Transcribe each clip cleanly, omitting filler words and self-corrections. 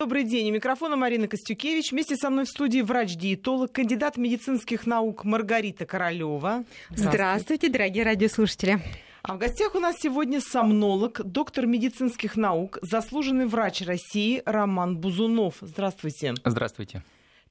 Добрый день. У микрофона Марина Костюкевич. Вместе со мной в студии врач-диетолог, кандидат медицинских наук Маргарита Королева. Здравствуйте. Здравствуйте, дорогие радиослушатели. А в гостях у нас сегодня сомнолог, доктор медицинских наук, заслуженный врач России Роман Бузунов. Здравствуйте. Здравствуйте.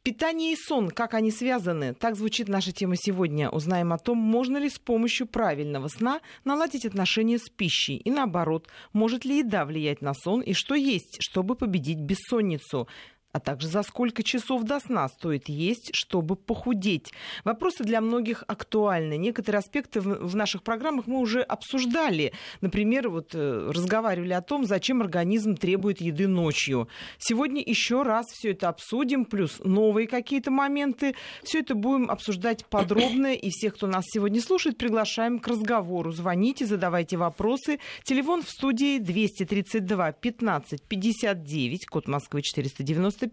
Питание и сон, как они связаны? Так звучит наша тема сегодня. Узнаем о том, можно ли с помощью правильного сна наладить отношения с пищей. И наоборот, может ли еда влиять на сон и что есть, чтобы победить бессонницу? А также за сколько часов до сна стоит есть, чтобы похудеть. Вопросы для многих актуальны. Некоторые аспекты в наших программах мы уже обсуждали. Например, разговаривали о том, зачем организм требует еды ночью. Сегодня еще раз все это обсудим, плюс новые какие-то моменты. Все это будем обсуждать подробно. И всех, кто нас сегодня слушает, приглашаем к разговору. Звоните, задавайте вопросы. Телефон в студии 232 15 59, код Москвы 495.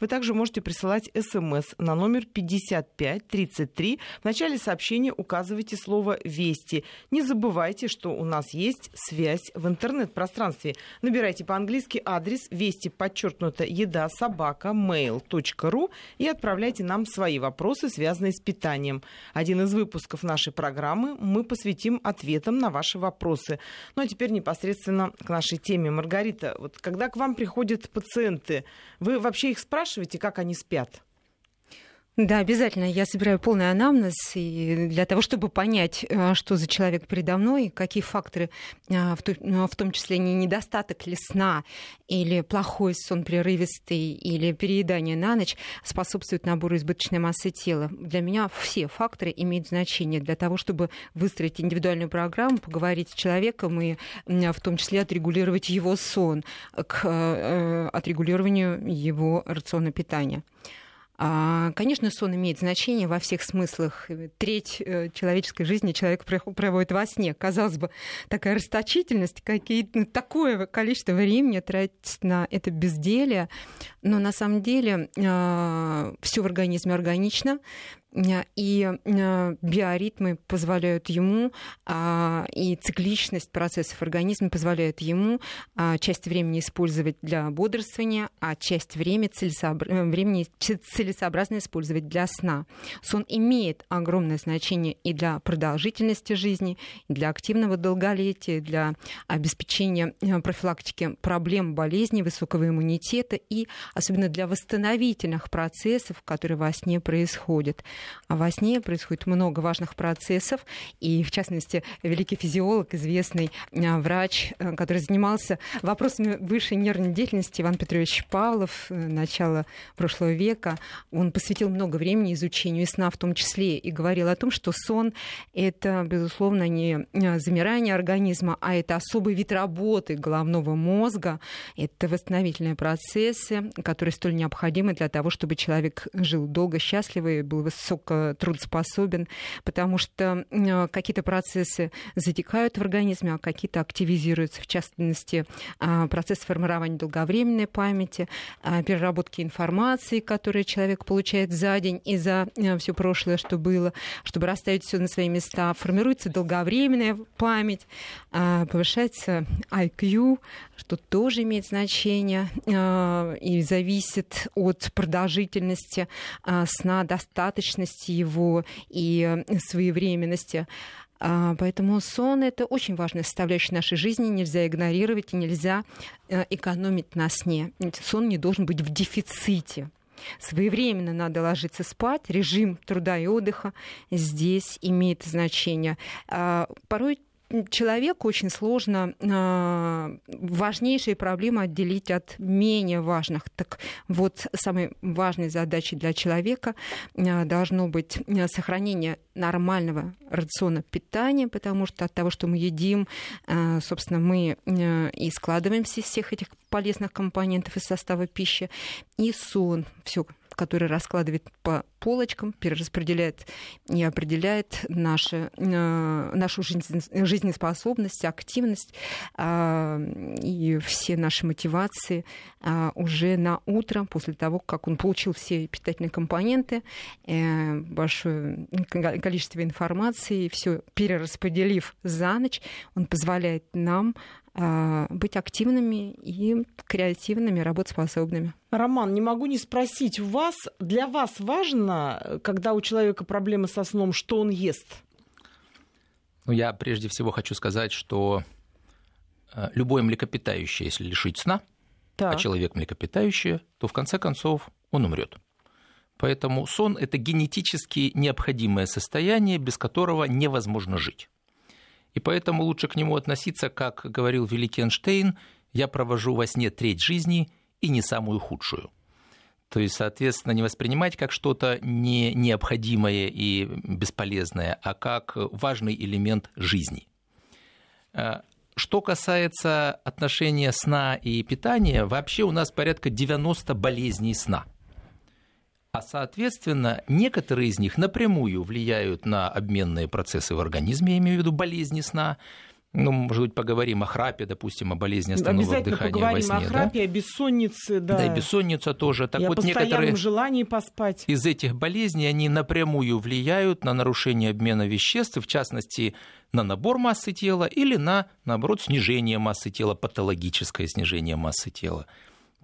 Вы также можете присылать СМС на номер 5533. В начале сообщения указывайте слово «Вести». Не забывайте, что у нас есть связь в интернет-пространстве. Набирайте по-английски адрес вести_еда@mail.ru и отправляйте нам свои вопросы, связанные с питанием. Один из выпусков нашей программы мы посвятим ответам на ваши вопросы. Ну а теперь непосредственно к нашей теме. Маргарита, вот когда к вам приходят пациенты, вы вообще их спрашиваете, как они спят? Да, обязательно. Я собираю полный анамнез и для того, чтобы понять, что за человек передо мной, какие факторы, в том числе недостаток ли сна или плохой сон прерывистый или переедание на ночь, способствует набору избыточной массы тела. Для меня все факторы имеют значение для того, чтобы выстроить индивидуальную программу, поговорить с человеком и в том числе отрегулировать его сон к отрегулированию его рациона питания. Конечно, сон имеет значение во всех смыслах. Треть человеческой жизни человек проводит во сне. Казалось бы, такая расточительность, такое количество времени тратить на это безделье. Но на самом деле все в организме органично, и биоритмы позволяют ему, и цикличность процессов организма позволяет ему часть времени использовать для бодрствования, а часть времени целесообразно использовать для сна. Сон имеет огромное значение и для продолжительности жизни, и для активного долголетия, для обеспечения профилактики проблем, болезней, высокого иммунитета и особенно для восстановительных процессов, которые во сне происходят. А во сне происходит много важных процессов, и, в частности, великий физиолог, известный врач, который занимался вопросами высшей нервной деятельности, Иван Петрович Павлов, начала прошлого века, он посвятил много времени изучению сна в том числе, и говорил о том, что сон — это, безусловно, не замирание организма, а это особый вид работы головного мозга, это восстановительные процессы, которые столь необходимы для того, чтобы человек жил долго, счастливо и был высокотрудоспособен, потому что какие-то процессы затекают в организме, а какие-то активизируются, в частности, процесс формирования долговременной памяти, переработки информации, которую человек получает за день и за все прошлое, что было, чтобы расставить все на свои места. Формируется долговременная память, повышается IQ, что тоже имеет значение и зависит от продолжительности сна, достаточности его и своевременности. Поэтому сон — это очень важная составляющая нашей жизни, нельзя игнорировать и нельзя экономить на сне. Сон не должен быть в дефиците. Своевременно надо ложиться спать, режим труда и отдыха здесь имеет значение. Порой человеку очень сложно важнейшие проблемы отделить от менее важных. Так вот, самой важной задачей для человека должно быть сохранение нормального рациона питания, потому что от того, что мы едим, собственно, мы и складываемся из всех этих полезных компонентов из состава пищи, и сон, все, который раскладывает по полочкам, перераспределяет и определяет нашу жизнеспособность, активность и все наши мотивации уже на утро, после того, как он получил все питательные компоненты, большое количество информации, все перераспределив за ночь, он позволяет нам быть активными и креативными, работоспособными. Роман, не могу не спросить, для вас важно, когда у человека проблемы со сном, что он ест? Ну, я прежде всего хочу сказать, что любое млекопитающее, если лишить сна, а человек млекопитающее, то в конце концов он умрет. Поэтому сон – это генетически необходимое состояние, без которого невозможно жить. И поэтому лучше к нему относиться, как говорил великий Эйнштейн, «Я провожу во сне треть жизни и не самую худшую». То есть, соответственно, не воспринимать как что-то не необходимое и бесполезное, а как важный элемент жизни. Что касается отношения сна и питания, вообще у нас порядка 90 болезней сна. А, соответственно, некоторые из них напрямую влияют на обменные процессы в организме, я имею в виду болезни сна. Ну, может быть, поговорим о храпе, допустим, о болезни остановок дыхания во сне. Обязательно поговорим о храпе, о бессоннице. Да, и бессонница тоже. Так вот, некоторые желании поспать. Из этих болезней они напрямую влияют на нарушение обмена веществ, в частности, на набор массы тела или на, наоборот, снижение массы тела, патологическое снижение массы тела.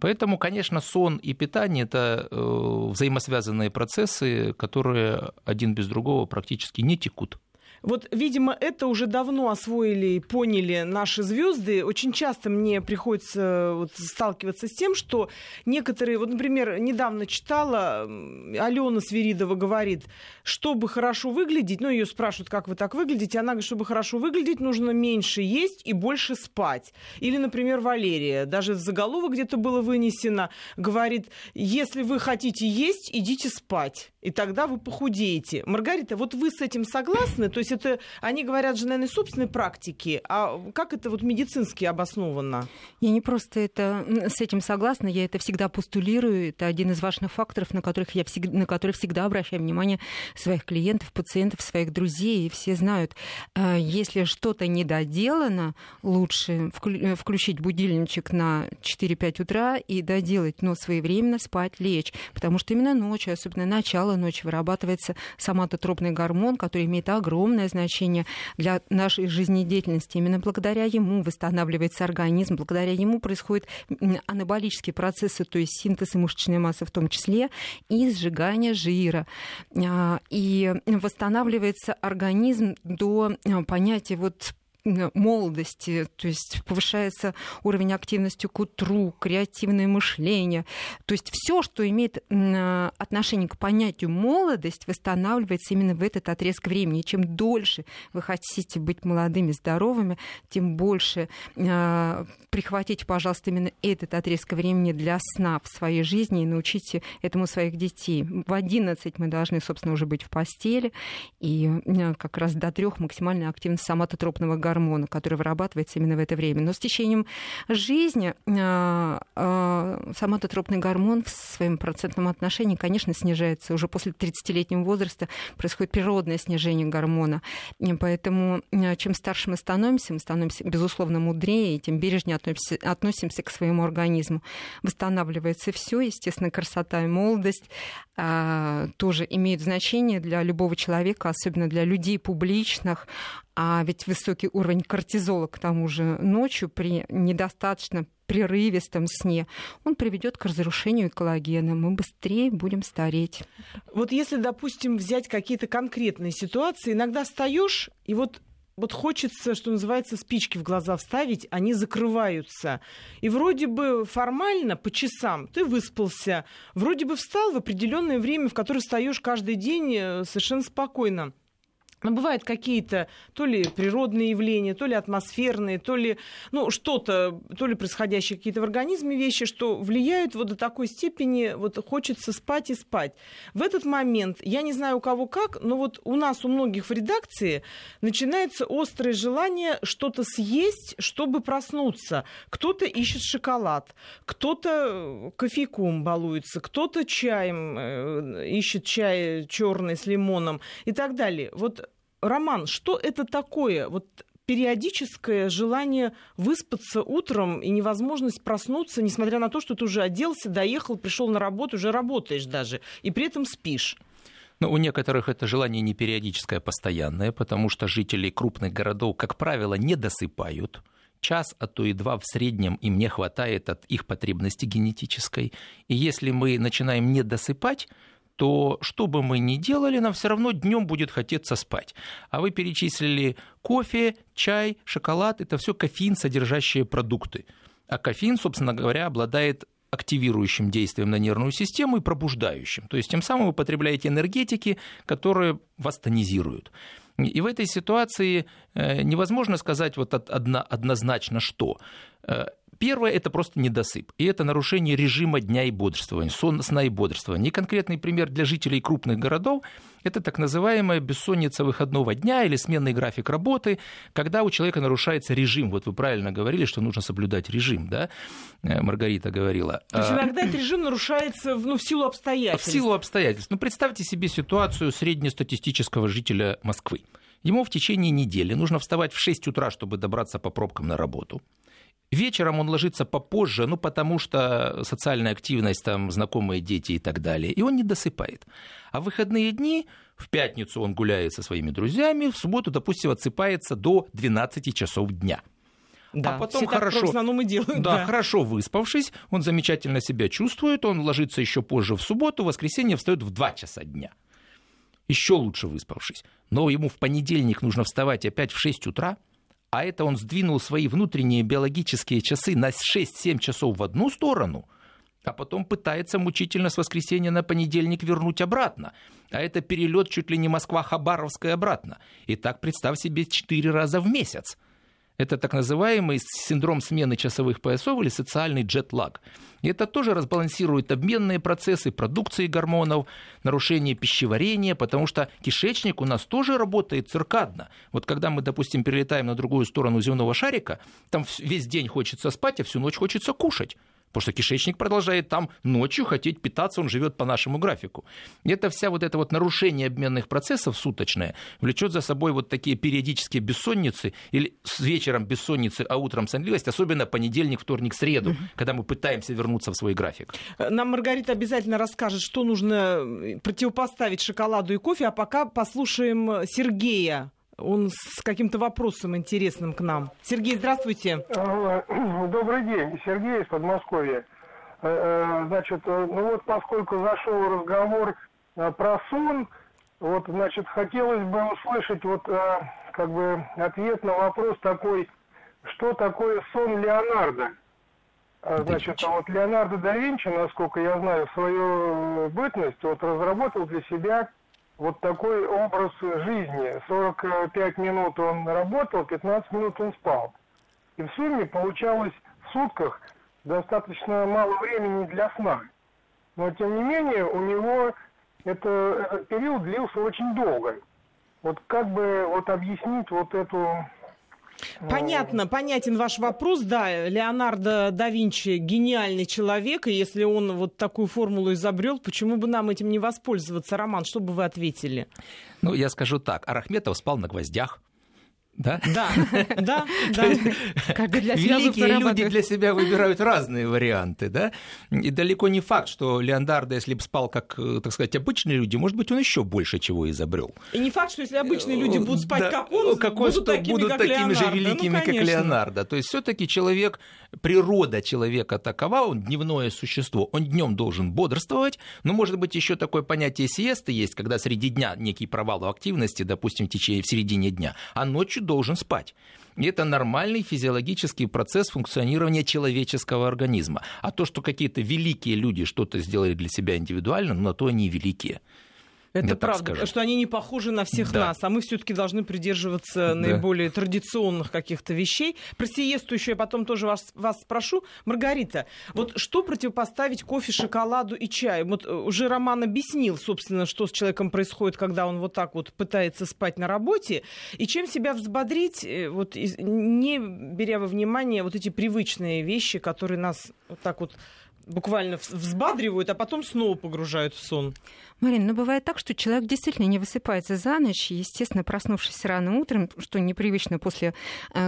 Поэтому, конечно, сон и питание – это взаимосвязанные процессы, которые один без другого практически не текут. Вот, видимо, это уже давно освоили и поняли наши звезды. Очень часто мне приходится сталкиваться с тем, что некоторые... Вот, например, недавно читала, Алёна Свиридова говорит, чтобы хорошо выглядеть, ну, ее спрашивают, как вы так выглядите, она говорит, чтобы хорошо выглядеть, нужно меньше есть и больше спать. Или, например, Валерия, даже в заголовок где-то было вынесено, говорит, если вы хотите есть, идите спать, и тогда вы похудеете. Маргарита, вот вы с этим согласны? То есть это, они говорят же, наверное, собственной практики. А как это медицински обосновано? Я не просто с этим согласна, я это всегда постулирую. Это один из важных факторов, на которые всегда обращаю внимание своих клиентов, пациентов, своих друзей. И все знают, если что-то недоделано, лучше включить будильничек на 4-5 утра и доделать, но своевременно спать, лечь. Потому что именно ночью, особенно начало ночи, вырабатывается соматотропный гормон, который имеет огромное значение для нашей жизнедеятельности. Именно благодаря ему восстанавливается организм, благодаря ему происходят анаболические процессы, то есть синтез мышечной массы в том числе, и сжигание жира. И восстанавливается организм до понятия молодости, то есть повышается уровень активности к утру, креативное мышление. То есть все, что имеет отношение к понятию молодость, восстанавливается именно в этот отрезок времени. И чем дольше вы хотите быть молодыми, здоровыми, тем больше прихватите, пожалуйста, именно этот отрезок времени для сна в своей жизни и научите этому своих детей. В 11 мы должны, собственно, уже быть в постели, и как раз до 3 максимальная активность соматотропного гормона, который вырабатывается именно в это время. Но с течением жизни соматотропный гормон в своем процентном отношении, конечно, снижается. Уже после 30-летнего возраста происходит природное снижение гормона. И поэтому чем старше мы становимся, безусловно, мудрее, и тем бережнее относимся к своему организму. Восстанавливается все, естественно, красота и молодость тоже имеют значение для любого человека, особенно для людей публичных. А ведь высокий уровень кортизола, к тому же, ночью при недостаточно прерывистом сне, он приведет к разрушению коллагена. Мы быстрее будем стареть. Вот если, допустим, взять какие-то конкретные ситуации, иногда встаешь и вот хочется, что называется, спички в глаза вставить, они закрываются. И вроде бы формально по часам ты выспался, вроде бы встал в определенное время, в которое встаешь каждый день совершенно спокойно. Но бывают какие-то то ли природные явления, то ли атмосферные, то ли что-то, то ли происходящие какие-то в организме вещи, что влияют до такой степени, хочется спать и спать. В этот момент, я не знаю у кого как, но у нас у многих в редакции начинается острое желание что-то съесть, чтобы проснуться. Кто-то ищет шоколад, кто-то кофейком балуется, кто-то чаем, ищет чай черный с лимоном и так далее. Роман, что это такое? Периодическое желание выспаться утром и невозможность проснуться, несмотря на то, что ты уже оделся, доехал, пришел на работу, уже работаешь даже, и при этом спишь. У некоторых это желание не периодическое, а постоянное, потому что жители крупных городов, как правило, не досыпают. час, а то и два в среднем им не хватает от их потребности генетической. И если мы начинаем недосыпать, то что бы мы ни делали, нам все равно днем будет хотеться спать. А вы перечислили кофе, чай, шоколад, это все кофеин, содержащие продукты. А кофеин, собственно говоря, обладает активирующим действием на нервную систему и пробуждающим. То есть тем самым вы потребляете энергетики, которые вас тонизируют. И в этой ситуации невозможно сказать вот однозначно что. Первое – это просто недосып, и это нарушение режима дня и бодрствования, сна и бодрствования. И конкретный пример для жителей крупных городов – это так называемая бессонница выходного дня или сменный график работы, когда у человека нарушается режим. Вот вы правильно говорили, что нужно соблюдать режим, да? Маргарита говорила. То есть иногда этот режим нарушается в силу обстоятельств. В силу обстоятельств. Ну, представьте себе ситуацию среднестатистического жителя Москвы. Ему в течение недели нужно вставать в 6 утра, чтобы добраться по пробкам на работу. Вечером он ложится попозже, потому что социальная активность, там, знакомые дети и так далее, и он не досыпает. А в выходные дни, в пятницу он гуляет со своими друзьями, в субботу, допустим, отсыпается до 12 часов дня. Да, а потом хорошо выспавшись, он замечательно себя чувствует, он ложится еще позже в субботу, в воскресенье встает в 2 часа дня, еще лучше выспавшись. Но ему в понедельник нужно вставать опять в 6 утра, а это он сдвинул свои внутренние биологические часы на 6-7 часов в одну сторону, а потом пытается мучительно с воскресенья на понедельник вернуть обратно. А это перелет чуть ли не Москва-Хабаровская обратно. И так, представь себе, 4 раза в месяц. Это так называемый синдром смены часовых поясов или социальный джетлаг. И это тоже разбалансирует обменные процессы, продукции гормонов, нарушение пищеварения, потому что кишечник у нас тоже работает циркадно. Вот когда мы, допустим, перелетаем на другую сторону земного шарика, там весь день хочется спать, а всю ночь хочется кушать. Потому что кишечник продолжает там ночью хотеть питаться, он живет по нашему графику. И это вся вот это вот нарушение обменных процессов суточное влечет за собой вот такие периодические бессонницы, или с вечером бессонницы, а утром сонливость, особенно понедельник, вторник, среду, когда мы пытаемся вернуться в свой график. Нам Маргарита обязательно расскажет, что нужно противопоставить шоколаду и кофе, а пока послушаем Сергея. Он с каким-то вопросом интересным к нам. Сергей, здравствуйте. Добрый день. Сергей из Подмосковья. Значит, поскольку зашел разговор про сон, хотелось бы услышать ответ на вопрос такой, что такое сон Леонардо. Значит, Леонардо да Винчи, насколько я знаю, в свою бытность разработал для себя такой образ жизни. 45 минут он работал, 15 минут он спал. И в сумме получалось в сутках достаточно мало времени для сна. Но, тем не менее, у него этот период длился очень долго. Объяснить эту... Понятен ваш вопрос, да, Леонардо да Винчи гениальный человек, и если он такую формулу изобрел, почему бы нам этим не воспользоваться? Роман, что бы вы ответили? Я скажу так, Архиметов спал на гвоздях. Да. Великие люди для себя выбирают разные варианты, да? И далеко не факт, что Леонардо, если бы спал, как, так сказать, обычные люди, может быть, он еще больше чего изобрел. И не факт, что если обычные люди будут спать, как он, будут такими же великими, как Леонардо. То есть все-таки человек, природа человека такова, он дневное существо, он днем должен бодрствовать, но, может быть, еще такое понятие сиесты есть, когда среди дня некий провал в активности, допустим, в середине дня, а ночью должен спать. И это нормальный физиологический процесс функционирования человеческого организма. А то, что какие-то великие люди что-то сделали для себя индивидуально, на то они и великие. Это правда, что они не похожи на всех нас, а мы все-таки должны придерживаться наиболее традиционных каких-то вещей. Про сиесту еще я потом тоже вас спрошу. Маргарита, что противопоставить кофе, шоколаду и чаю? Уже Роман объяснил, собственно, что с человеком происходит, когда он пытается спать на работе. И чем себя взбодрить, не беря во внимание эти привычные вещи, которые нас буквально взбадривают, а потом снова погружают в сон. Марина, ну бывает так, что человек действительно не высыпается за ночь, естественно, проснувшись рано утром, что непривычно после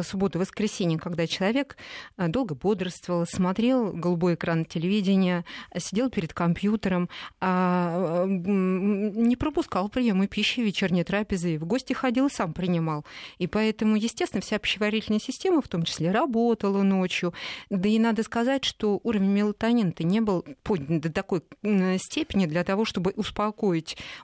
субботы-воскресенья, когда человек долго бодрствовал, смотрел голубой экран телевидения, сидел перед компьютером, не пропускал приемы пищи, вечерней трапезы, в гости ходил и сам принимал. И поэтому, естественно, вся пищеварительная система, в том числе, работала ночью. Да и надо сказать, что уровень мелатонина-то не был поднят до такой степени для того, чтобы успокоить,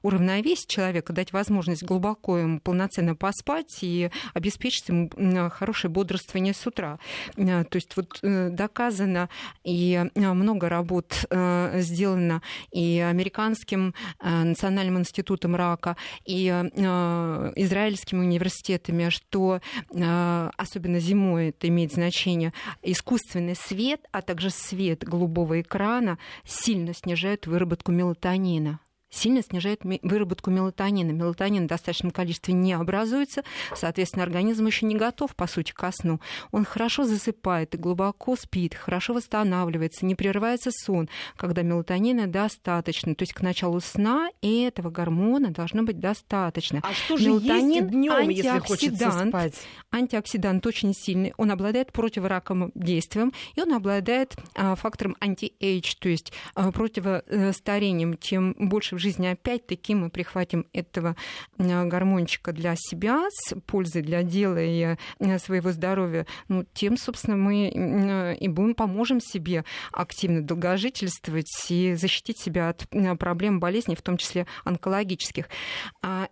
уравновесить человека, дать возможность глубоко ему полноценно поспать и обеспечить ему хорошее бодрствование с утра. То есть вот доказано, и много работ сделано и Американским национальным институтом рака, и израильскими университетами, что особенно зимой это имеет значение, искусственный свет, а также свет голубого экрана сильно снижает выработку мелатонина. Мелатонин в достаточном количестве не образуется, соответственно, организм еще не готов, по сути, ко сну. Он хорошо засыпает и глубоко спит, хорошо восстанавливается, не прерывается сон, когда мелатонина достаточно. То есть к началу сна этого гормона должно быть достаточно. А что же мелатонин есть днём, если хочется спать? Антиоксидант очень сильный, он обладает противораковым действием, и он обладает фактором анти-эйдж, то есть противостарением. Чем больше жизни, опять-таки, мы прихватим этого гормончика для себя с пользой для дела и своего здоровья, тем, собственно, мы и поможем себе активно долгожительствовать и защитить себя от проблем, болезней, в том числе онкологических.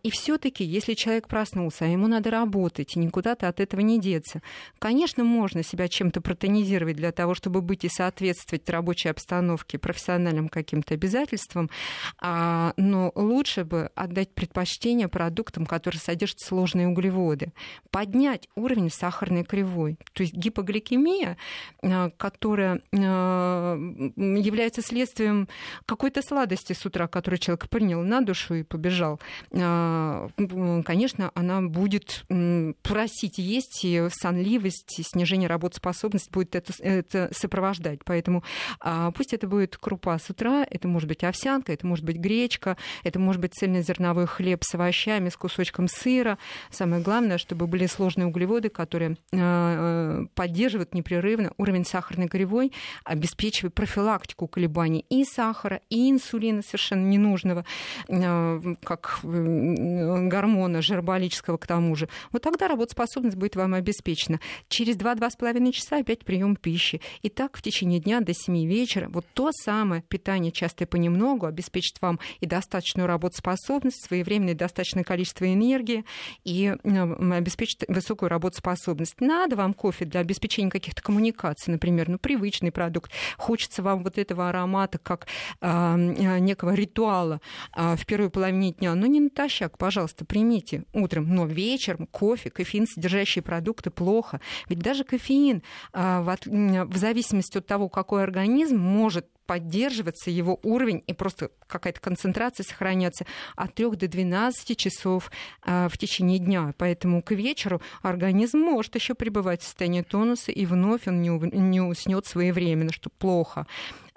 И все-таки, если человек проснулся, а ему надо работать, и никуда ты от этого не деться, конечно, можно себя чем-то протонизировать для того, чтобы быть и соответствовать рабочей обстановке, профессиональным каким-то обязательствам, но лучше бы отдать предпочтение продуктам, которые содержат сложные углеводы. Поднять уровень сахарной кривой. То есть гипогликемия, которая является следствием какой-то сладости с утра, которую человек принял на душу и побежал, конечно, она будет просить есть, и сонливость, и снижение работоспособности будет это сопровождать. Поэтому пусть это будет крупа с утра, это может быть овсянка, это может быть гречка, это может быть цельнозерновой хлеб с овощами, с кусочком сыра. Самое главное, чтобы были сложные углеводы, которые поддерживают непрерывно уровень сахарной кривой, обеспечивая профилактику колебаний и сахара, и инсулина совершенно ненужного, как гормона жироболического к тому же. Вот тогда работоспособность будет вам обеспечена. Через 2-2,5 часа опять прием пищи. И так в течение дня до 7 вечера. Вот то самое питание часто и понемногу обеспечит вам и достаточную работоспособность, своевременное достаточное количество энергии и обеспечит высокую работоспособность. Надо вам кофе для обеспечения каких-то коммуникаций, например, привычный продукт. Хочется вам вот этого аромата, как некого ритуала в первой половине дня. Но не натощак, пожалуйста, примите утром. Но вечером кофе, кофеин, содержащие продукты, плохо. Ведь даже кофеин, в зависимости от того, какой организм, может поддерживаться его уровень и просто какая-то концентрация сохраняться от 3 до 12 часов в течение дня. Поэтому к вечеру организм может еще пребывать в состоянии тонуса, и вновь он не уснет своевременно, что плохо.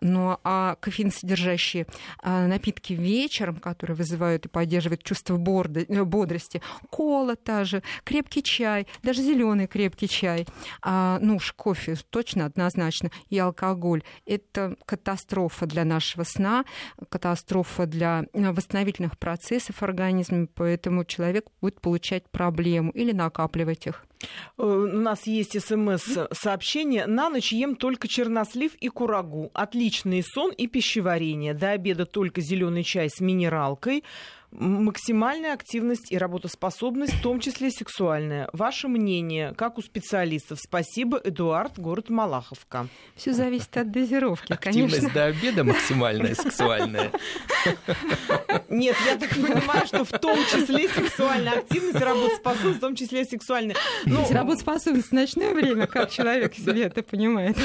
Но кофеинсодержащие напитки вечером, которые вызывают и поддерживают чувство бодрости, кола та же, крепкий чай, даже зеленый крепкий чай, кофе точно однозначно, и алкоголь. Это катастрофа для нашего сна, катастрофа для восстановительных процессов в организме, поэтому человек будет получать проблему или накапливать их. У нас есть СМС-сообщение. На ночь ем только чернослив и курагу. Отличный сон и пищеварение. До обеда только зеленый чай с минералкой. Максимальная активность и работоспособность, в том числе сексуальная. Ваше мнение, как у специалистов? Спасибо, Эдуард, город Малаховка. Все зависит от дозировки, активность, конечно. Активность до обеда максимальная, сексуальная. Нет, я так понимаю, что в том числе сексуальная активность, работоспособность, в том числе сексуальная. Работоспособность в ночное время, как человек себе это понимает.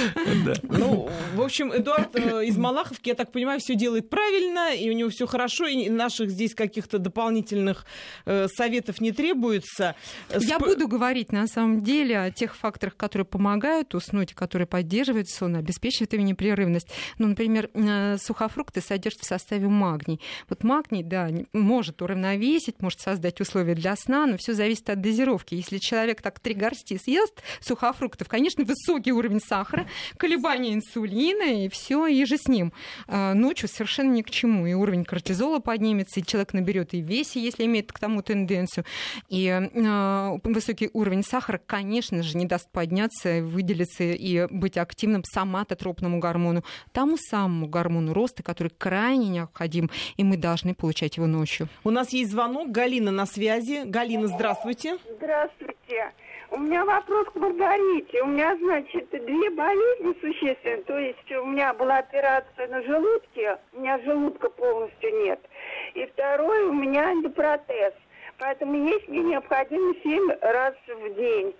В общем, Эдуард из Малаховки, я так понимаю, все делает правильно, и у него все хорошо, и наших здесь какие каких-то дополнительных советов не требуется. Я буду говорить, на самом деле, о тех факторах, которые помогают уснуть, которые поддерживают сон, обеспечивают им непрерывность. Ну, например, сухофрукты содержат в составе магний. Вот магний, да, может уравновесить, может создать условия для сна, но все зависит от дозировки. Если человек так 3 горсти съест сухофруктов, конечно, высокий уровень сахара, колебания инсулина, и все, и же с ним. Ночью совершенно ни к чему. И уровень кортизола поднимется, и человек наберет и в весе, если имеет к тому тенденцию. И высокий уровень сахара, конечно же, не даст подняться, выделиться и быть активным соматотропному гормону, тому самому гормону роста, который крайне необходим, и мы должны получать его ночью. У нас есть звонок. Галина на связи. Галина, здравствуйте. Здравствуйте. У меня вопрос к Маргарите. У меня, значит, 2 болезни существенные. То есть у меня была операция на желудке, у меня желудка полностью нет. И второе, у меня эндопротез. Поэтому есть мне необходимо 7 раз в день.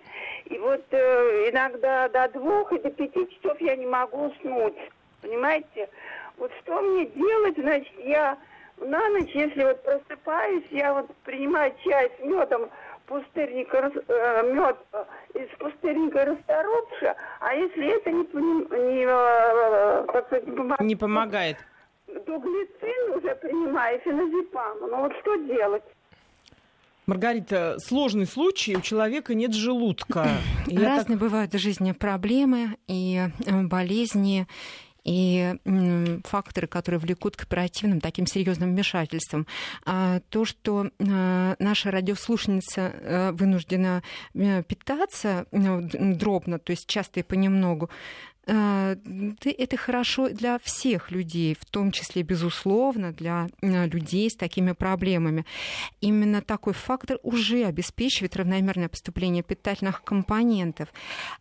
И вот иногда до 2 и до 5 часов я не могу уснуть. Понимаете? Вот что мне делать, значит, я на ночь, если вот просыпаюсь, я вот принимаю чай с медом, мед из пустырника расторопша, а если это не помогает, то глицин уже принимаю, феназепам. Ну вот что делать? Маргарита, сложный случай, у человека нет желудка. Разные бывают в жизни проблемы и болезни, и факторы, которые влекут к оперативным таким серьезным вмешательствам. То, что наша радиослушательница вынуждена питаться дробно, то есть часто и понемногу, это хорошо для всех людей, в том числе, безусловно, для людей с такими проблемами. Именно такой фактор уже обеспечивает равномерное поступление питательных компонентов.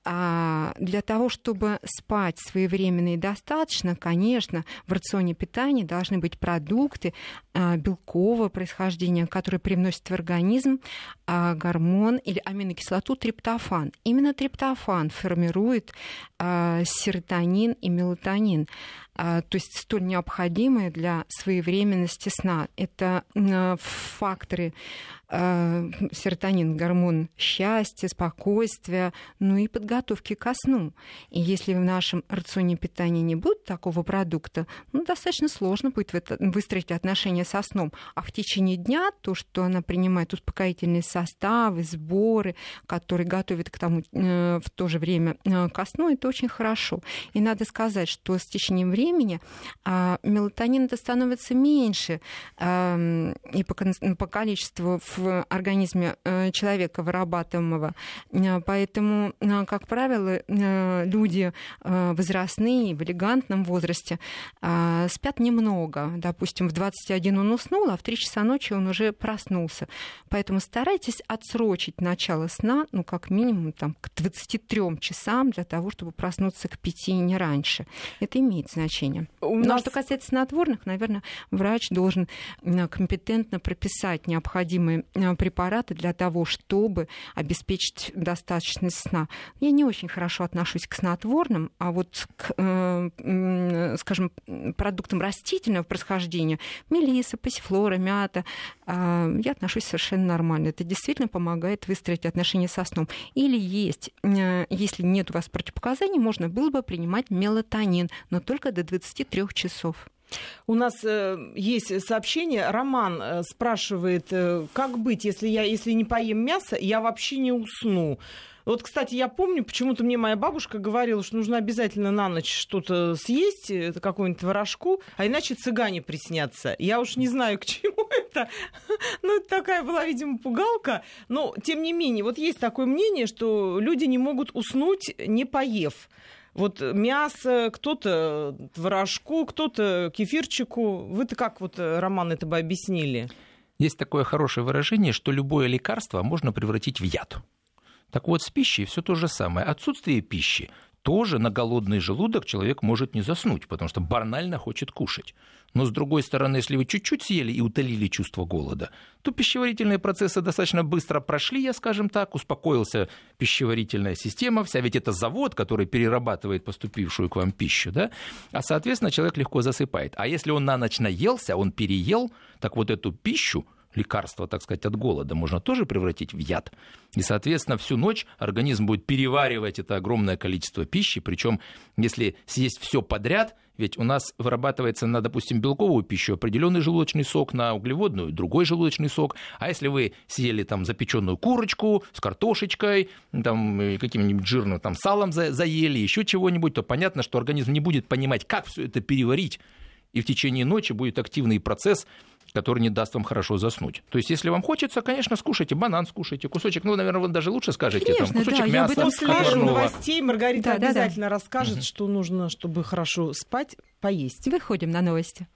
Для того, чтобы спать своевременно и достаточно, конечно, в рационе питания должны быть продукты белкового происхождения, которые привносят в организм гормон или аминокислоту триптофан. Именно триптофан формирует серотонин и мелатонин, то есть столь необходимые для своевременности сна. Это факторы: серотонин, гормон счастья, спокойствия, ну и подготовки ко сну. И если в нашем рационе питания не будет такого продукта, ну, достаточно сложно будет выстроить отношения со сном. А в течение дня то, что она принимает успокоительные составы, сборы, которые готовят к тому в то же время ко сну, это очень хорошо. И надо сказать, что с течением времени мелатонина-то становится меньше, и по количеству в организме человека вырабатываемого. Поэтому, как правило, люди возрастные, в элегантном возрасте, спят немного. Допустим, в 21 он уснул, а в 3 часа ночи он уже проснулся. Поэтому старайтесь отсрочить начало сна, ну, как минимум, там, к 23 часам, для того, чтобы проснуться к 5 и не раньше. Это имеет значение. Но что касается снотворных, наверное, врач должен компетентно прописать необходимые препараты для того, чтобы обеспечить достаточность сна. Я не очень хорошо отношусь к снотворным, а вот к, скажем, продуктам растительного происхождения, мелисса, пассифлора, мята, я отношусь совершенно нормально. Это действительно помогает выстроить отношения со сном. Или есть, если нет у вас противопоказаний, можно было бы принимать мелатонин, но только до 23 часов. У нас есть сообщение. Роман спрашивает, как быть, если не поем мясо, я вообще не усну. Вот, кстати, я помню, почему-то мне моя бабушка говорила, что нужно обязательно на ночь что-то съесть, какую-нибудь творожку, а иначе цыгане приснятся. Я уж не знаю, к чему это. Ну, это такая была, видимо, пугалка. Но, тем не менее, вот есть такое мнение, что люди не могут уснуть, не поев. Вот мясо, кто-то творожку, кто-то кефирчику. Вы-то как, вот, Роман, это бы объяснили? Есть такое хорошее выражение, что любое лекарство можно превратить в яд. Так вот, с пищей все то же самое. Отсутствие пищи тоже на голодный желудок человек может не заснуть, потому что банально хочет кушать. Но, с другой стороны, если вы чуть-чуть съели и утолили чувство голода, то пищеварительные процессы достаточно быстро прошли, я, скажем так, успокоился пищеварительная система, вся, ведь это завод, который перерабатывает поступившую к вам пищу, да? А, соответственно, человек легко засыпает. А если он на ночь наелся, он переел, так вот эту пищу, лекарство, так сказать, от голода можно тоже превратить в яд. И, соответственно, всю ночь организм будет переваривать это огромное количество пищи. Причем, если съесть все подряд, ведь у нас вырабатывается на, допустим, белковую пищу определенный желудочный сок, на углеводную другой желудочный сок. А если вы съели там запеченную курочку с картошечкой, там, каким-нибудь жирным там, салом заели, еще чего-нибудь, то понятно, что организм не будет понимать, как все это переварить. И в течение ночи будет активный процесс, который не даст вам хорошо заснуть. То есть, если вам хочется, конечно, скушайте банан, скушайте кусочек, ну, наверное, вы даже лучше скажете, конечно, там, кусочек мяса. После новостей Маргарита обязательно расскажет, что нужно, чтобы хорошо спать, поесть. Выходим на новости.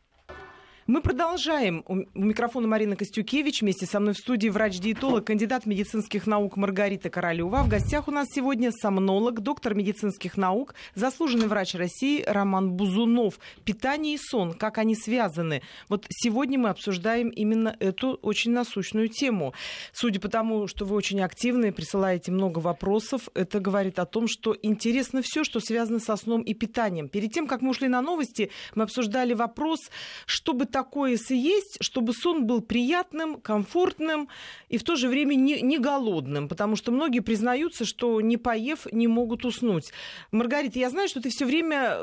Мы продолжаем. У микрофона Марина Костюкевич. Вместе со мной в студии врач-диетолог, кандидат медицинских наук Маргарита Королева. В гостях у нас сегодня сомнолог, доктор медицинских наук, заслуженный врач России Роман Бузунов. Питание и сон, как они связаны? Вот сегодня мы обсуждаем именно эту очень насущную тему. Судя по тому, что вы очень активны, присылаете много вопросов, это говорит о том, что интересно все, что связано со сном и питанием. Перед тем, как мы ушли на новости, мы обсуждали вопрос, чтобы такое съесть, чтобы сон был приятным, комфортным и в то же время не голодным, потому что многие признаются, что не поев, не могут уснуть. Маргарита, я знаю, что ты все время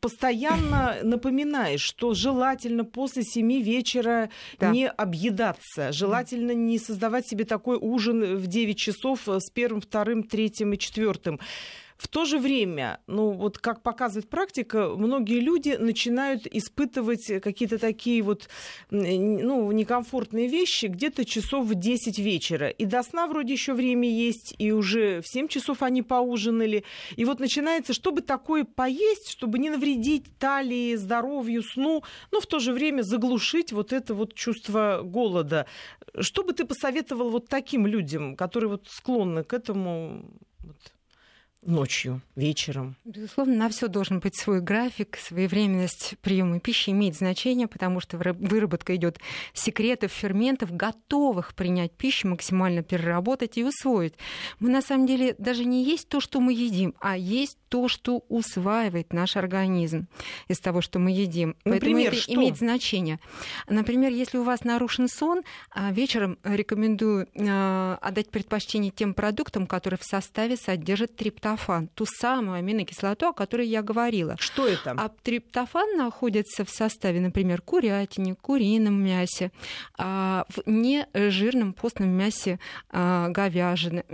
постоянно напоминаешь, что желательно после 7 вечера не объедаться, желательно не создавать себе такой ужин в 9 часов с первым, вторым, третьим и четвертым. В то же время, ну вот как показывает практика, многие люди начинают испытывать какие-то такие вот, ну, некомфортные вещи где-то часов в 10 вечера. И до сна вроде еще время есть, и уже в 7 часов они поужинали. И вот начинается, чтобы такое поесть, чтобы не навредить талии, здоровью, сну, но в то же время заглушить вот это вот чувство голода. Что бы ты посоветовал вот таким людям, которые вот склонны к этому... Ночью, вечером. Безусловно, на все должен быть свой график, своевременность приема пищи имеет значение, потому что выработка идет секретов, ферментов, готовых принять пищу, максимально переработать и усвоить. Мы на самом деле даже не есть то, что мы едим, а есть то, что усваивает наш организм из того, что мы едим. Например, поэтому это имеет значение. Например, если у вас нарушен сон, вечером рекомендую отдать предпочтение тем продуктам, которые в составе содержат триптофан. Ту самую аминокислоту, о которой я говорила. Что это? А триптофан находится в составе, например, курятины, курином мясе, в нежирном постном мясе говядине,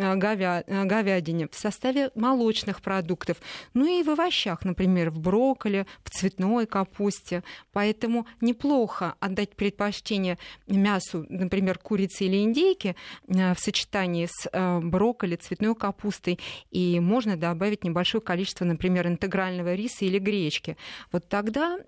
в составе молочных продуктов, ну и в овощах, например, в брокколи, в цветной капусте. Поэтому неплохо отдать предпочтение мясу, например, курицы или индейки в сочетании с брокколи, цветной капустой, и можно добавить небольшое количество, например, интегрального риса или гречки. Вот тогда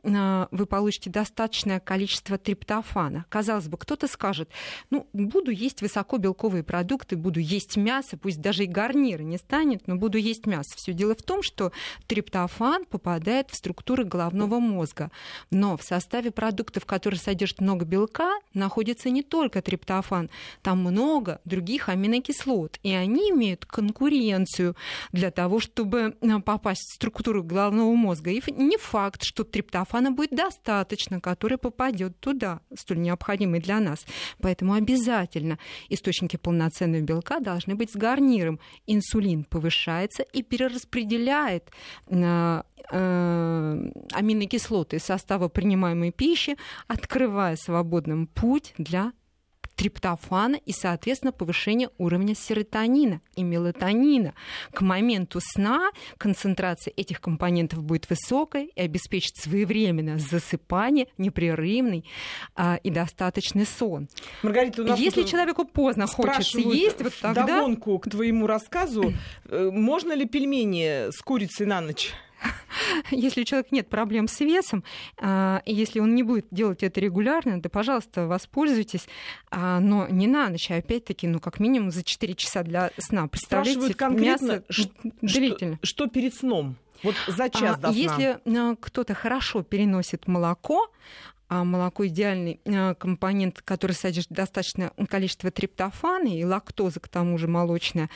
вы получите достаточное количество триптофана. Казалось бы, кто-то скажет, ну, буду есть высокобелковые продукты, буду есть мясо, пусть даже и гарниры не станет, но буду есть мясо. Все дело в том, что триптофан попадает в структуры головного мозга. Но в составе продуктов, которые содержат много белка, находится не только триптофан. Там много других аминокислот, и они имеют конкуренцию для того, чтобы попасть в структуру головного мозга. И не факт, что триптофана будет достаточно, который попадет туда, столь необходимый для нас. Поэтому обязательно источники полноценного белка должны быть с гарниром. Инсулин повышается и перераспределяет аминокислоты из состава принимаемой пищи, открывая свободным путь для триптофана и, соответственно, повышение уровня серотонина и мелатонина. К моменту сна концентрация этих компонентов будет высокой и обеспечит своевременное засыпание, непрерывный и достаточный сон. Маргарита, у нас если человеку поздно хочется есть, вот тогда... Вдогонку к твоему рассказу, можно ли пельмени с курицей на ночь? Если у человека нет проблем с весом, если он не будет делать это регулярно, да, пожалуйста, воспользуйтесь, но не на ночь, а опять-таки, ну, как минимум за 4 часа для сна. Представляете, конкретно, что перед сном? Вот за час до сна. Если кто-то хорошо переносит молоко, а молоко идеальный компонент, который содержит достаточное количество триптофана, и лактоза, к тому же молочная,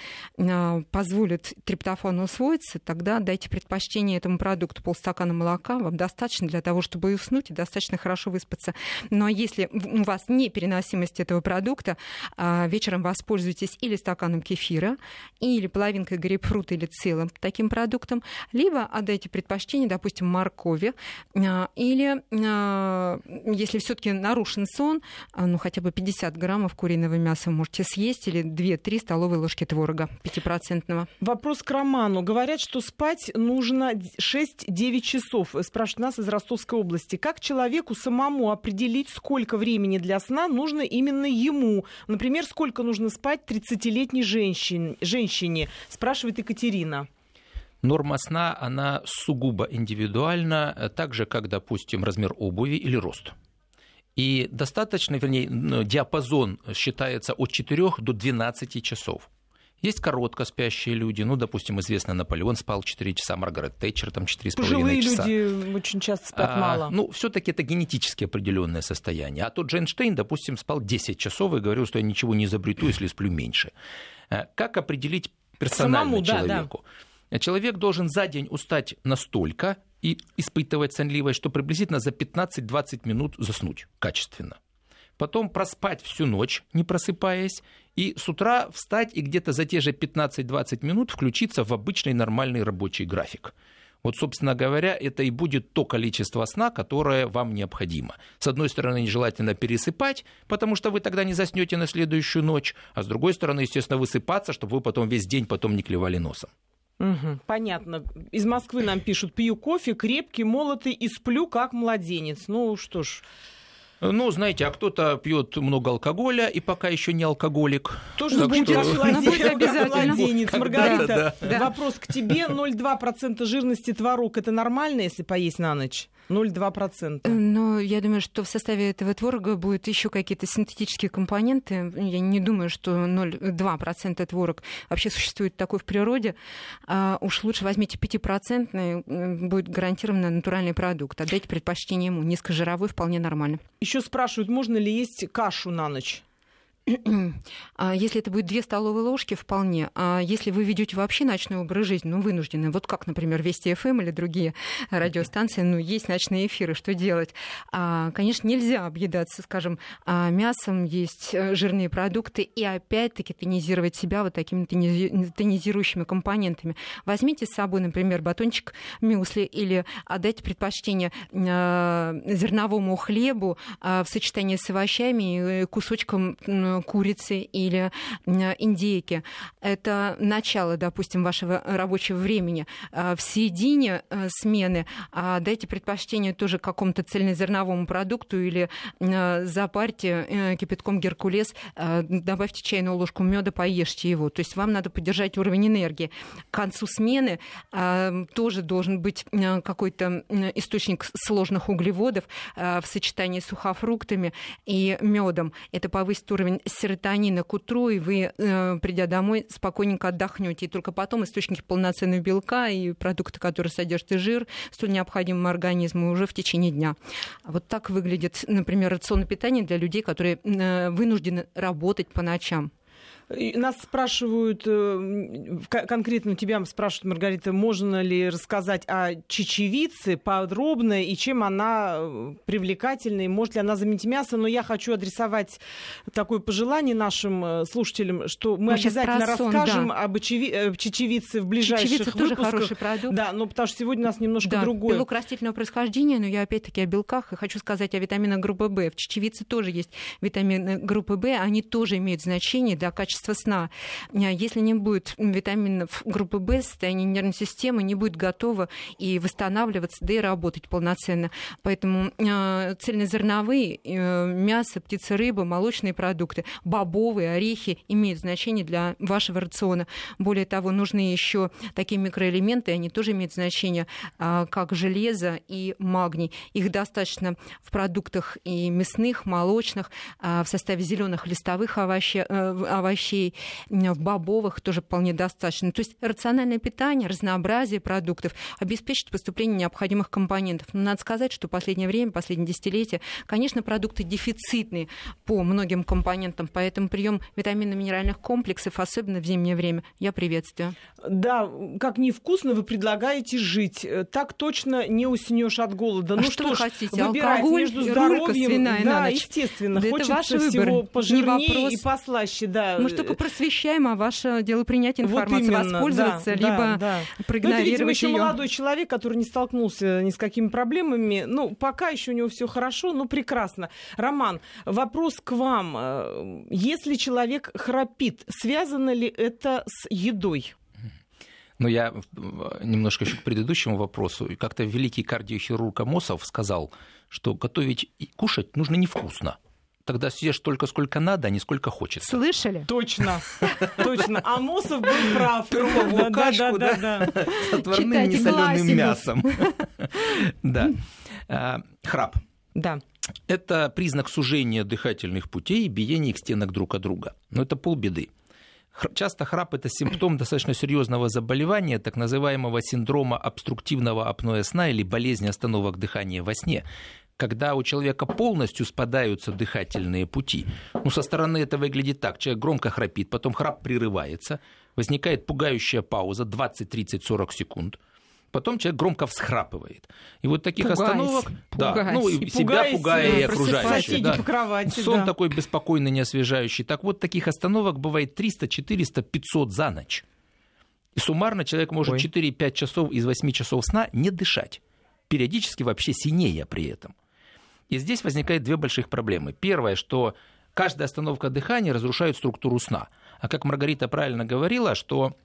позволит триптофану усвоиться, тогда дайте предпочтение этому продукту. Полстакана молока вам достаточно для того, чтобы и уснуть, и достаточно хорошо выспаться. Ну а если у вас непереносимость этого продукта, вечером воспользуйтесь или стаканом кефира, или половинкой грейпфрута, или целым таким продуктом, либо отдайте предпочтение, допустим, моркови, или... Если все-таки нарушен сон, ну хотя бы 50 граммов куриного мяса можете съесть или 2-3 столовые ложки творога 5%. Вопрос к Роману. Говорят, что спать нужно 6-9 часов. Спрашивают нас из Ростовской области. Как человеку самому определить, сколько времени для сна нужно именно ему? Например, сколько нужно спать 30-летней женщине? Спрашивает Екатерина. Норма сна, она сугубо индивидуальна, так же, как, допустим, размер обуви или рост. И достаточно, вернее, диапазон считается от 4 до 12 часов. Есть коротко спящие люди, ну, допустим, известно, Наполеон спал 4 часа, Маргарет Тэтчер там 4,5 часа. Пожилые люди очень часто спят мало. Ну, все-таки это генетически определенное состояние. А тот же Эйнштейн, допустим, спал 10 часов и говорил, что я ничего не изобрету, если сплю меньше. Как определить персонально человеку? Да. Человек должен за день устать настолько и испытывать сонливость, что приблизительно за 15-20 минут заснуть качественно. Потом проспать всю ночь, не просыпаясь, и с утра встать и где-то за те же 15-20 минут включиться в обычный нормальный рабочий график. Вот, собственно говоря, это и будет то количество сна, которое вам необходимо. С одной стороны, нежелательно пересыпать, потому что вы тогда не заснете на следующую ночь, а с другой стороны, естественно, высыпаться, чтобы вы потом весь день потом не клевали носом. Угу, понятно. Из Москвы нам пишут: пью кофе крепкий, молотый и сплю как младенец. Ну что ж. Ну, знаете, а кто-то пьет много алкоголя и пока еще не алкоголик. Тоже будет младенец. Маргарита, вопрос к тебе. 0,2% жирности творог. Это нормально, если поесть на ночь? 0,2%. Ну, я думаю, что в составе этого творога будут еще какие-то синтетические компоненты. Я не думаю, что 0,2% творог вообще существует такой в природе. Уж лучше возьмите 5%, будет гарантированно натуральный продукт. Отдайте предпочтение ему. Низкожировой вполне нормально. Еще спрашивают, можно ли есть кашу на ночь? Если это будет 2 столовые ложки, вполне. А если вы ведете вообще ночной образ жизни, ну, вынуждены, вот как, например, Вести ФМ или другие радиостанции, ну, есть ночные эфиры, что делать? Конечно, нельзя объедаться, скажем, мясом, есть жирные продукты и опять-таки тонизировать себя вот такими тонизирующими компонентами. Возьмите с собой, например, батончик мюсли или отдайте предпочтение зерновому хлебу в сочетании с овощами и кусочком курицы или индейки. Это начало, допустим, вашего рабочего времени. В середине смены дайте предпочтение тоже какому-то цельнозерновому продукту или запарьте кипятком геркулес, добавьте чайную ложку меда, поешьте его. То есть вам надо поддержать уровень энергии. К концу смены тоже должен быть какой-то источник сложных углеводов в сочетании с сухофруктами и медом. Это повысит уровень серотонина к утру, и вы, придя домой, спокойненько отдохнете. И только потом источники полноценного белка и продукты, которые содержат и жир, столь необходимым организму уже в течение дня. Вот так выглядит, например, рацион питания для людей, которые вынуждены работать по ночам. Нас спрашивают, конкретно тебя спрашивают, Маргарита, можно ли рассказать о чечевице подробно и чем она привлекательна, и может ли она заменить мясо. Но я хочу адресовать такое пожелание нашим слушателям, что мы обязательно расскажем об чечевице в ближайших выпусках. Тоже хороший продукт. Да, но потому что сегодня у нас немножко другое. Белок растительного происхождения, но я опять-таки о белках и хочу сказать о витаминах группы В. В чечевице тоже есть витамины группы В, они тоже имеют значение для качества качество сна. Если не будет витаминов группы В, состояние нервной системы не будет готово и восстанавливаться, да и работать полноценно. Поэтому цельнозерновые, мясо, птица, рыба, молочные продукты, бобовые, орехи имеют значение для вашего рациона. Более того, нужны еще такие микроэлементы, они тоже имеют значение, как железо и магний. Их достаточно в продуктах и мясных, молочных, в составе зеленых листовых овощей, в бобовых тоже вполне достаточно. То есть рациональное питание, разнообразие продуктов обеспечит поступление необходимых компонентов. Но надо сказать, что в последнее время, последние десятилетия, конечно, продукты дефицитные по многим компонентам, поэтому прием витаминно-минеральных комплексов, особенно в зимнее время, я приветствую. Да, как невкусно вы предлагаете жить. Так точно не уснешь от голода. Ну что вы хотите? Алкоголь, между здоровьем, свиная да, на ночь. Естественно, да, хочется это ваш всего выбор. Пожирнее и послаще. Да. Мы же только просвещаем, а ваше дело принять информацию, вот именно, воспользоваться, да, либо да, да. проигнорировать её. Это, видимо, еще молодой человек, который не столкнулся ни с какими проблемами. Ну, пока еще у него все хорошо, но прекрасно. Роман, вопрос к вам. Если человек храпит, связано ли это с едой? Но я немножко еще к предыдущему вопросу. Как-то великий кардиохирург Амосов сказал, что готовить и кушать нужно невкусно. Тогда съешь только сколько надо, а не сколько хочется. Слышали? Точно, точно. Амосов был прав. Пироговую кашку с отварным несоленым мясом. Храп. Да. Это признак сужения дыхательных путей и биения их стенок друг от друга. Но это полбеды. Часто храп – это симптом достаточно серьезного заболевания, так называемого синдрома обструктивного апноэ сна или болезни остановок дыхания во сне, когда у человека полностью спадаются дыхательные пути. Ну, со стороны это выглядит так. Человек громко храпит, потом храп прерывается, возникает пугающая пауза 20, 30, 40 секунд. Потом человек громко всхрапывает. И вот таких остановок... да, ну, и себя пугая, и окружающих. Да. Кровати, сон такой беспокойный, неосвежающий. Так вот, таких остановок бывает 300, 400, 500 за ночь. И суммарно человек может 4-5 часов из 8 часов сна не дышать. Периодически вообще синея при этом. И здесь возникает две больших проблемы. Первое, что каждая остановка дыхания разрушает структуру сна. А как Маргарита правильно говорила, что...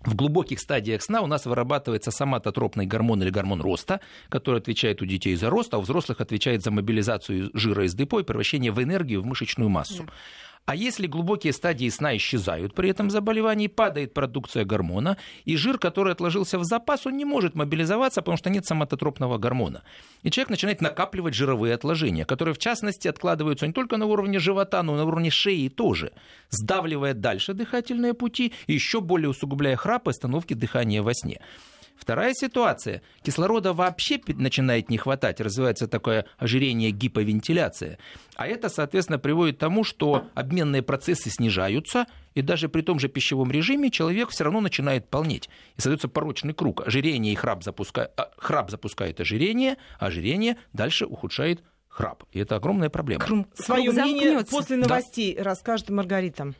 в глубоких стадиях сна у нас вырабатывается соматотропный гормон или гормон роста, который отвечает у детей за рост, а у взрослых отвечает за мобилизацию жира из депо и превращение в энергию, в мышечную массу. А если глубокие стадии сна исчезают при этом заболевании, падает продукция гормона, и жир, который отложился в запас, он не может мобилизоваться, потому что нет соматотропного гормона. И человек начинает накапливать жировые отложения, которые, в частности, откладываются не только на уровне живота, но и на уровне шеи тоже, сдавливая дальше дыхательные пути, еще более усугубляя храп и остановки дыхания во сне. Вторая ситуация. Кислорода вообще начинает не хватать, развивается такое ожирение, гиповентиляция. А это, соответственно, приводит к тому, что обменные процессы снижаются, и даже при том же пищевом режиме человек все равно начинает полнеть. И создается порочный круг. Ожирение и храп запускает ожирение, а ожирение дальше ухудшает храп. И это огромная проблема. Свое мнение после новостей расскажет Маргарита.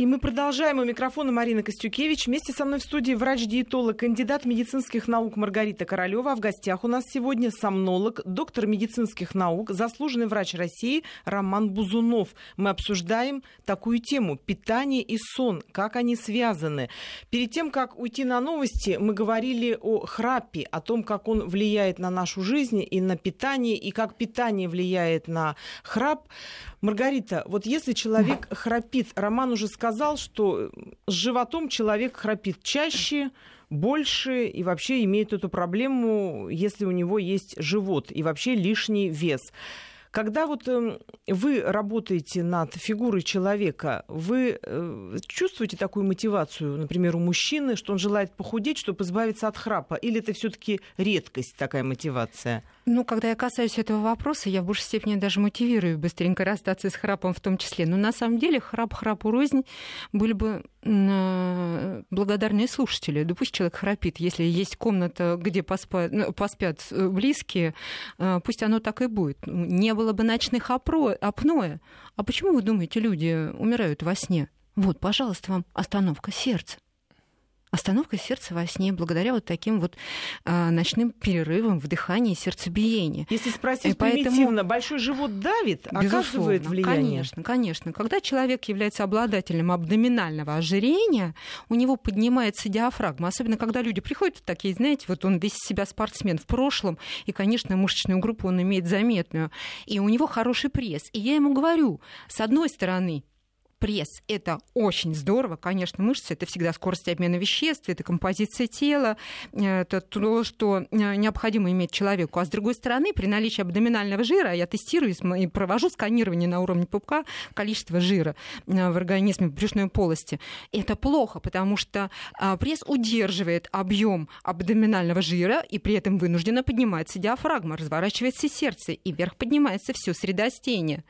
И мы продолжаем. У микрофона Марина Костюкевич. Вместе со мной в студии врач-диетолог, кандидат медицинских наук Маргарита Королева. А в гостях у нас сегодня сомнолог, доктор медицинских наук, заслуженный врач России Роман Бузунов. Мы обсуждаем такую тему – питание и сон, как они связаны. Перед тем, как уйти на новости, мы говорили о храпе, о том, как он влияет на нашу жизнь и на питание, и как питание влияет на храп. Маргарита, вот если человек храпит, Роман уже сказал, что с животом человек храпит чаще, больше и вообще имеет эту проблему, если у него есть живот и вообще лишний вес. Когда вот вы работаете над фигурой человека, вы чувствуете такую мотивацию, например, у мужчины, что он желает похудеть, чтобы избавиться от храпа? Или это все-таки редкость, такая мотивация? Ну, когда я касаюсь этого вопроса, я в большей степени даже мотивирую быстренько расстаться с храпом в том числе. Но на самом деле храпу рознь были бы благодарные слушатели. Да пусть человек храпит. Если есть комната, где поспят близкие, пусть оно так и будет. Не было бы ночных апноэ. А почему, вы думаете, люди умирают во сне? Вот, пожалуйста, вам остановка сердца. Остановка сердца во сне благодаря вот таким вот ночным перерывам в дыхании и сердцебиении. Если спросить примитивно, большой живот давит, оказывает влияние? Конечно, конечно. Когда человек является обладателем абдоминального ожирения, у него поднимается диафрагма. Особенно, когда люди приходят такие, знаете, вот он весь из себя спортсмен в прошлом, и, конечно, мышечную группу он имеет заметную. И у него хороший пресс. И я ему говорю, с одной стороны, пресс – это очень здорово. Конечно, мышцы – это всегда скорость обмена веществ, это композиция тела, это то, что необходимо иметь человеку. А с другой стороны, при наличии абдоминального жира, я тестирую и провожу сканирование на уровне пупка количества жира в организме, в брюшной полости. Это плохо, потому что пресс удерживает объем абдоминального жира, и при этом вынужденно поднимается диафрагма, разворачивается сердце, и вверх поднимается все средостение.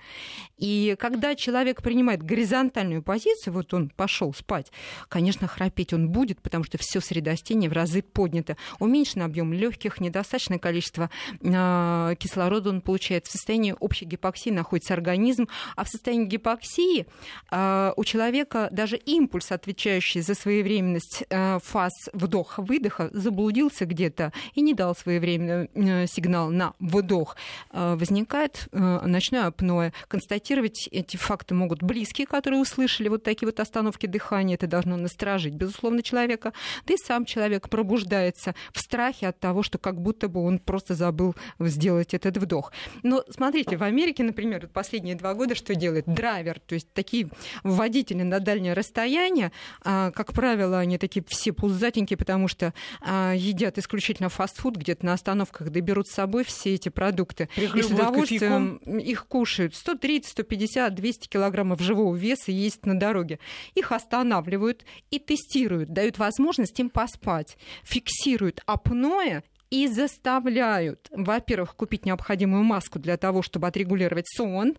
И когда человек принимает горизонтальную позицию, вот он пошел спать, конечно, храпеть он будет, потому что все средостение в разы поднято. Уменьшен объем легких, недостаточное количество кислорода он получает. В состоянии общей гипоксии находится организм, а в состоянии гипоксии у человека даже импульс, отвечающий за своевременность фаз вдоха-выдоха, заблудился где-то и не дал своевременный сигнал на вдох. Возникает ночное апноэ. Констатировать эти факты могут близкие, которые услышали вот такие вот остановки дыхания, это должно насторожить, безусловно, человека. Да и сам человек пробуждается в страхе от того, что как будто бы он просто забыл сделать этот вдох. Но смотрите, в Америке, например, последние 2 года что делает? Драйвер, то есть такие водители на дальнее расстояние, как правило, они такие все пузатенькие, потому что едят исключительно фастфуд, где-то на остановках, да и берут с собой все эти продукты. И с удовольствием их кушают. 130, 150, 200 килограммов живого веса есть на дороге. Их останавливают и тестируют, дают возможность им поспать, фиксируют апноэ и заставляют, во-первых, купить необходимую маску для того, чтобы отрегулировать сон,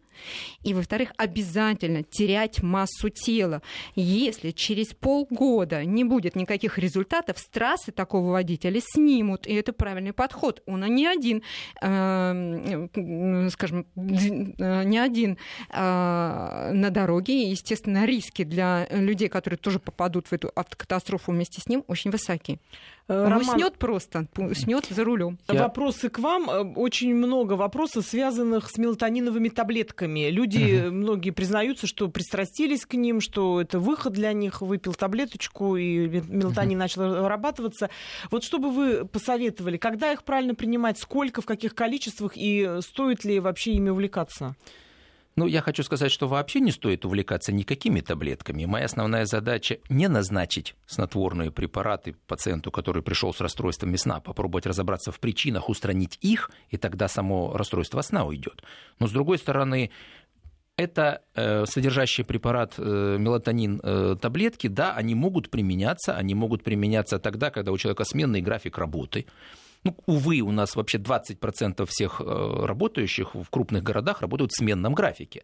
и, во-вторых, обязательно терять массу тела. Если через полгода не будет никаких результатов, с трассы такого водителя снимут, и это правильный подход. Он не один, скажем, не один на дороге, и, естественно, риски для людей, которые тоже попадут в эту автокатастрофу вместе с ним, очень высоки. Роман... Уснёт просто, уснёт за рулем. Вопросы к вам. Очень много вопросов, связанных с мелатониновыми таблетками. Люди, многие признаются, что пристрастились к ним, что это выход для них. Выпил таблеточку, и мелатонин начал вырабатываться. Вот что бы вы посоветовали? Когда их правильно принимать? Сколько, в каких количествах? И стоит ли вообще ими увлекаться? Ну, я хочу сказать, что вообще не стоит увлекаться никакими таблетками. Моя основная задача – не назначить снотворные препараты пациенту, который пришел с расстройствами сна, попробовать разобраться в причинах, устранить их, и тогда само расстройство сна уйдет. Но, с другой стороны, это содержащий препарат мелатонин таблетки, да, они могут применяться тогда, когда у человека сменный график работы. Ну, увы, у нас вообще 20% всех работающих в крупных городах работают в сменном графике.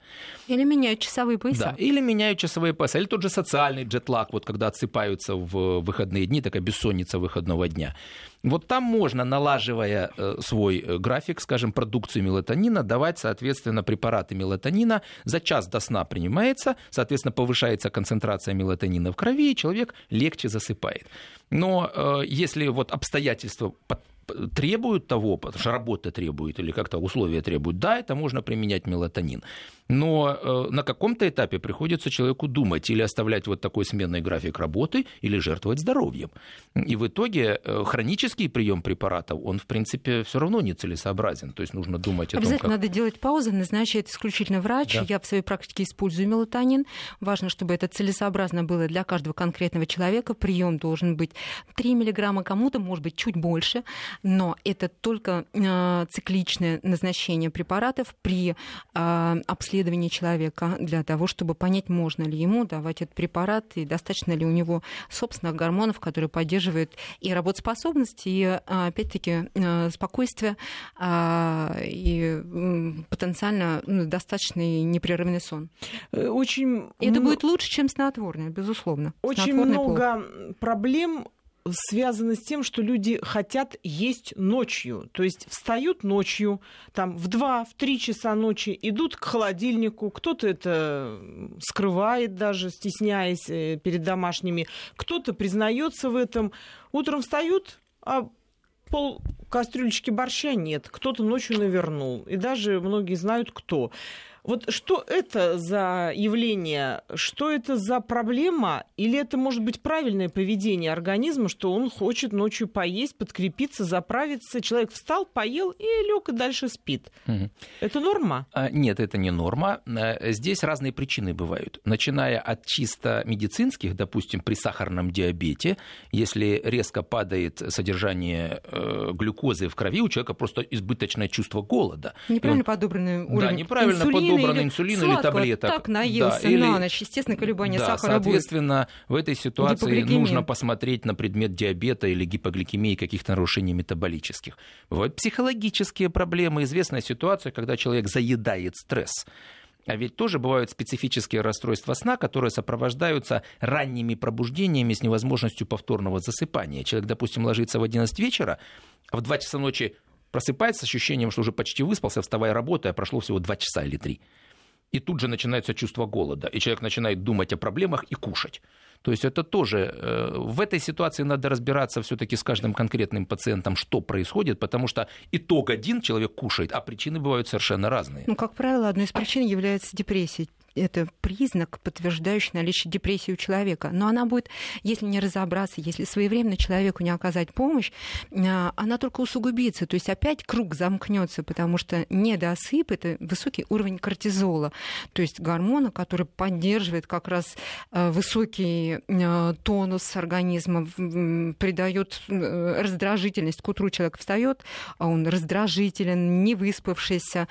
Или меняют часовые пояса. Да, или меняют часовые пояса. Или тот же социальный джетлаг, вот когда отсыпаются в выходные дни, такая бессонница выходного дня. Вот там можно, налаживая свой график, скажем, продукцию мелатонина, давать, соответственно, препараты мелатонина. За час до сна принимается, соответственно, повышается концентрация мелатонина в крови, и человек легче засыпает. Но если вот обстоятельства требуют того, потому что работа требует или как-то условия требуют, да, это можно применять мелатонин. Но на каком-то этапе приходится человеку думать или оставлять вот такой сменный график работы, или жертвовать здоровьем. И в итоге хронический прием препаратов, он, в принципе, все равно нецелесообразен. То есть нужно думать о том, как... Обязательно надо делать паузы, назначает исключительно врач. Да. Я в своей практике использую мелатонин. Важно, чтобы это целесообразно было для каждого конкретного человека. Прием должен быть 3 миллиграмма, кому-то, может быть, чуть больше. Но это только цикличное назначение препаратов при обследовании человека для того, чтобы понять, можно ли ему давать этот препарат и достаточно ли у него собственных гормонов, которые поддерживают и работоспособность, и, опять-таки, спокойствие, и потенциально достаточный непрерывный сон. Очень... Это будет лучше, чем снотворное, безусловно. Очень много проблем связано с тем, что люди хотят есть ночью. То есть встают ночью, там, в 2, в 3 часа ночи, идут к холодильнику. Кто-то это скрывает даже, стесняясь перед домашними. Кто-то признается в этом. Утром встают, а пол кастрюлечки борща нет. Кто-то ночью навернул. И даже многие знают, кто. Вот что это за явление, что это за проблема, или это может быть правильное поведение организма, что он хочет ночью поесть, подкрепиться, заправиться, человек встал, поел и лег и дальше спит. Угу. Это норма? Нет, это не норма. Здесь разные причины бывают, начиная от чисто медицинских, допустим, при сахарном диабете, если резко падает содержание глюкозы в крови, у человека просто избыточное чувство голода. Неправильно подобранный уровень инсулина. Да, неправильно подобранный инсулин или таблеток. Так наелся на ночь, естественно, колебания сахара будет. Соответственно, в этой ситуации нужно посмотреть на предмет диабета или гипогликемии, каких-то нарушений метаболических. Бывают психологические проблемы. Известная ситуация, когда человек заедает стресс. А ведь тоже бывают специфические расстройства сна, которые сопровождаются ранними пробуждениями с невозможностью повторного засыпания. Человек, допустим, ложится в 11 вечера, а в 2 часа ночи просыпается с ощущением, что уже почти выспался, вставая работая, прошло всего 2 часа или 3. И тут же начинается чувство голода, и человек начинает думать о проблемах и кушать. То есть это тоже... В этой ситуации надо разбираться все-таки с каждым конкретным пациентом, что происходит, потому что итог один, человек кушает, а причины бывают совершенно разные. Ну, как правило, одной из причин является депрессия. Это признак, подтверждающий наличие депрессии у человека. Но она будет, если не разобраться, если своевременно человеку не оказать помощь, она только усугубится. То есть опять круг замкнется, потому что недосып – это высокий уровень кортизола, то есть гормона, который поддерживает как раз высокий тонус организма, придает раздражительность. К утру человек встает, а он раздражителен, невыспавшийся,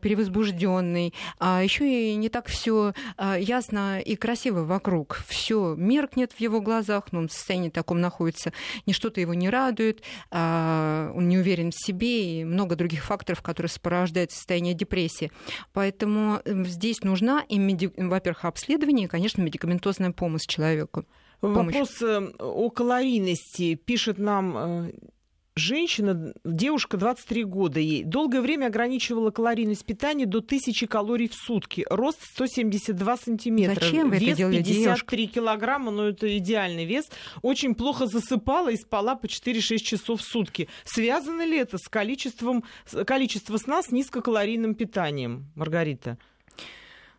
перевозбужденный, еще и не так все ясно и красиво вокруг. Все меркнет в его глазах, но он в состоянии таком находится. Ничто-то его не радует, он не уверен в себе и много других факторов, которые сопровождают состояние депрессии. Поэтому здесь нужна, во-первых, обследование и, конечно, медикаментозная помощь человеку. Вопрос о калорийности. Пишет нам... Женщина, девушка, 23 года ей. Долгое время ограничивала калорийность питания до 1000 калорий в сутки. Рост 172 сантиметра. Зачем вы это делали, девушка? Вес 53 килограмма, но это идеальный вес. Очень плохо засыпала и спала по 4-6 часов в сутки. Связано ли это с количеством сна с низкокалорийным питанием, Маргарита?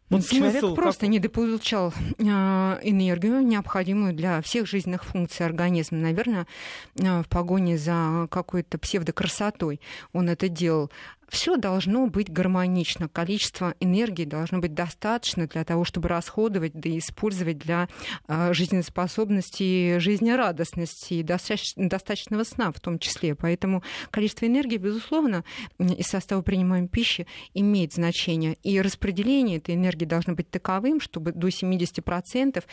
Вот человек просто недополучал энергию, необходимую для всех жизненных функций организма. Наверное, в погоне за какой-то псевдокрасотой он это делал. Все должно быть гармонично. Количество энергии должно быть достаточно для того, чтобы расходовать, да и использовать для жизнеспособности, жизнерадостности и достаточного сна в том числе. Поэтому количество энергии, безусловно, из состава принимаемой пищи имеет значение. И распределение этой энергии должно быть таковым, чтобы до 70%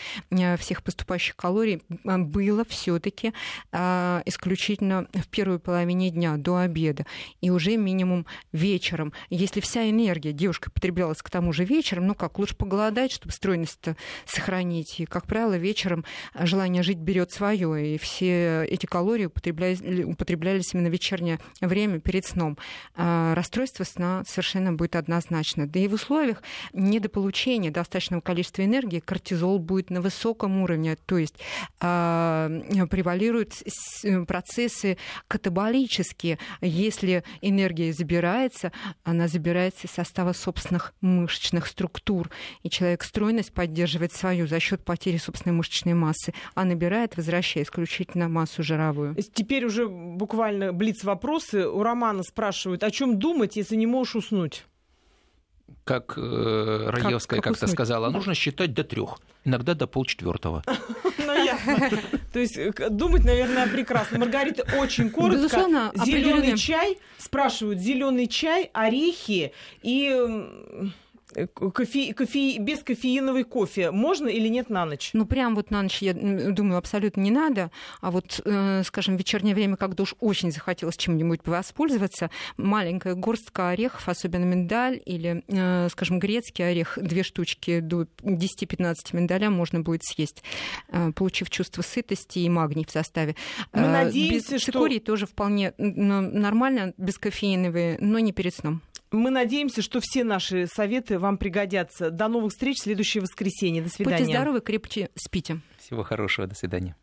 всех поступающих калорий было все-таки исключительно в первой половине дня, до обеда. И уже минимум вечером. Если вся энергия девушка потреблялась к тому же вечером, ну как, лучше поголодать, чтобы стройность-то сохранить. И, как правило, вечером желание жить берет свое, и все эти калории употреблялись именно в вечернее время перед сном. А расстройство сна совершенно будет однозначно. Да и в условиях недополучения достаточного количества энергии кортизол будет на высоком уровне, то есть превалируют процессы катаболические. Если энергия она забирается из состава собственных мышечных структур. И человек стройность поддерживает свою за счет потери собственной мышечной массы, а набирает, возвращая исключительно массу жировую. Теперь уже буквально блиц-вопросы. У Романа спрашивают, о чем думать, если не можешь уснуть? Как Раевская как-то сказала, нужно считать до 3, иногда до 3:30. Ну, ясно. То есть думать, наверное, прекрасно. Маргарита, очень коротко. Безусловно, зеленый чай, спрашивают, зеленый чай, орехи и... без кофеиновый кофе можно или нет на ночь? Ну, прям вот на ночь, я думаю, абсолютно не надо. А вот, скажем, в вечернее время, когда уж очень захотелось чем-нибудь воспользоваться, маленькая горстка орехов, особенно миндаль или, скажем, грецкий орех, 2 штучки до 10-15 миндаля можно будет съесть, получив чувство сытости и магний в составе. Мы надеемся, что... Цикорий тоже вполне нормально, безкофеиновые, но не перед сном. Мы надеемся, что все наши советы вам пригодятся. До новых встреч в следующее воскресенье. До свидания. Будьте здоровы, крепче спите. Всего хорошего. До свидания.